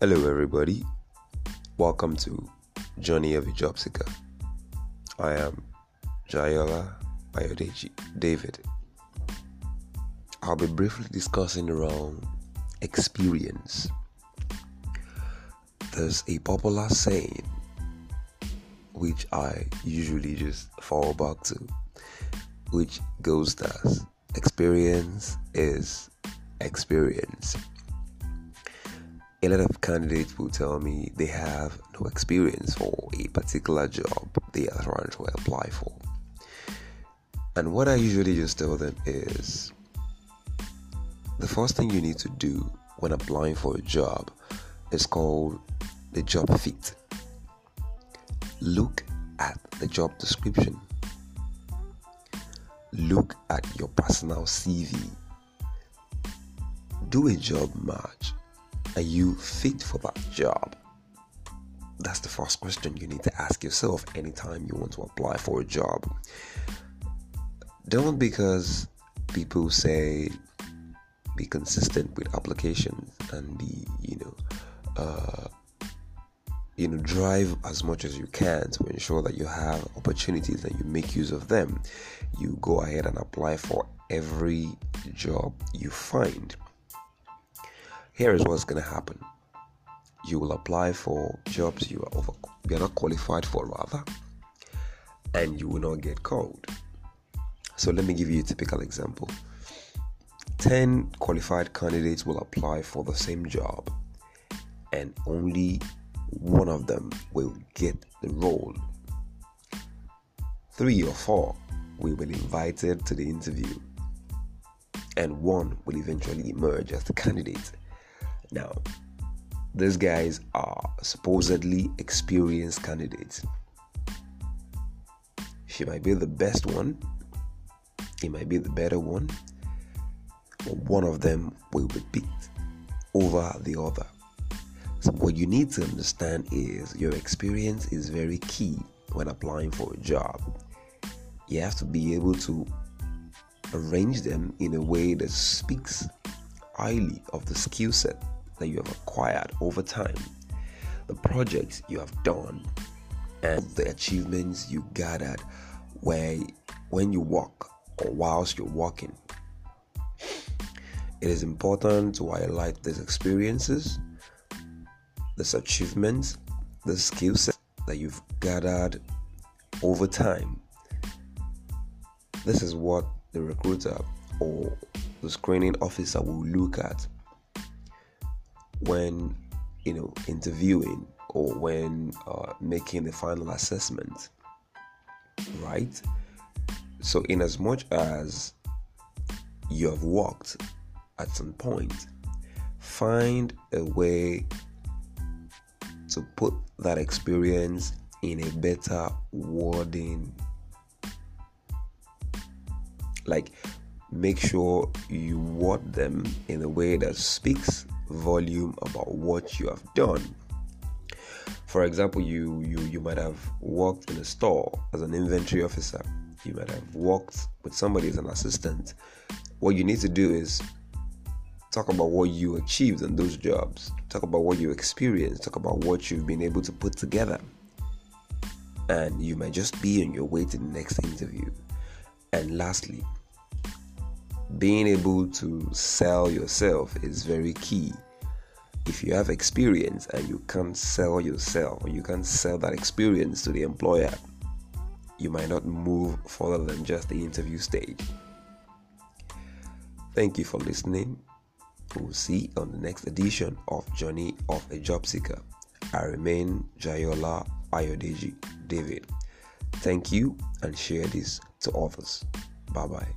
Hello everybody, welcome to Journey of a Job Seeker. I am Jayola Ayodeji David. I'll be briefly discussing around experience. There's a popular saying which I usually just fall back to, which goes thus: experience is experience. A lot of candidates will tell me they have no experience for a particular job they are trying to apply for. And what I usually just tell them is, the first thing you need to do when applying for a job is called the job fit. Look at the job description. Look at your personal CV. Do a job match. Are you fit for that job? That's the first question you need to ask yourself anytime you want to apply for a job. Don't, because people say, be consistent with applications and be, drive as much as you can to ensure that you have opportunities and you make use of them. You go ahead and apply for every job you find. Here is what's going to happen. You will apply for jobs you are not qualified for, rather, and you will not get called. So let me give you a typical example. 10 qualified candidates will apply for the same job, and only one of them will get the role. 3 or 4 will be invited to the interview, and one will eventually emerge as the candidate. Now, these guys are supposedly experienced candidates. She might be the best one, he might be the better one, but one of them will be picked over the other. So what you need to understand is your experience is very key when applying for a job. You have to be able to arrange them in a way that speaks highly of the skill set that you have acquired over time, the projects you have done, and the achievements you gathered when you walk or whilst you're walking. It is important to highlight these experiences, these achievements, the skill set that you've gathered over time. This is what the recruiter or the screening officer will look at when interviewing or when making the final assessment, right? So in as much as you have worked at some point, find a way to put that experience in a better wording. Like, make sure you word them in a way that speaks volume about what you have done. For example, you might have worked in a store as an inventory officer. You might have worked with somebody as an assistant. What you need to do is talk about what you achieved in those jobs. Talk about what you experienced. Talk about what you've been able to put together. And you might just be on your way to the next interview. And lastly, being able to sell yourself is very key. If you have experience and you can't sell yourself, or you can't sell that experience to the employer, you might not move further than just the interview stage. Thank you for listening. We'll see you on the next edition of Journey of a Job Seeker. I remain Jayola Ayodeji David. Thank you, and share this to others. Bye bye.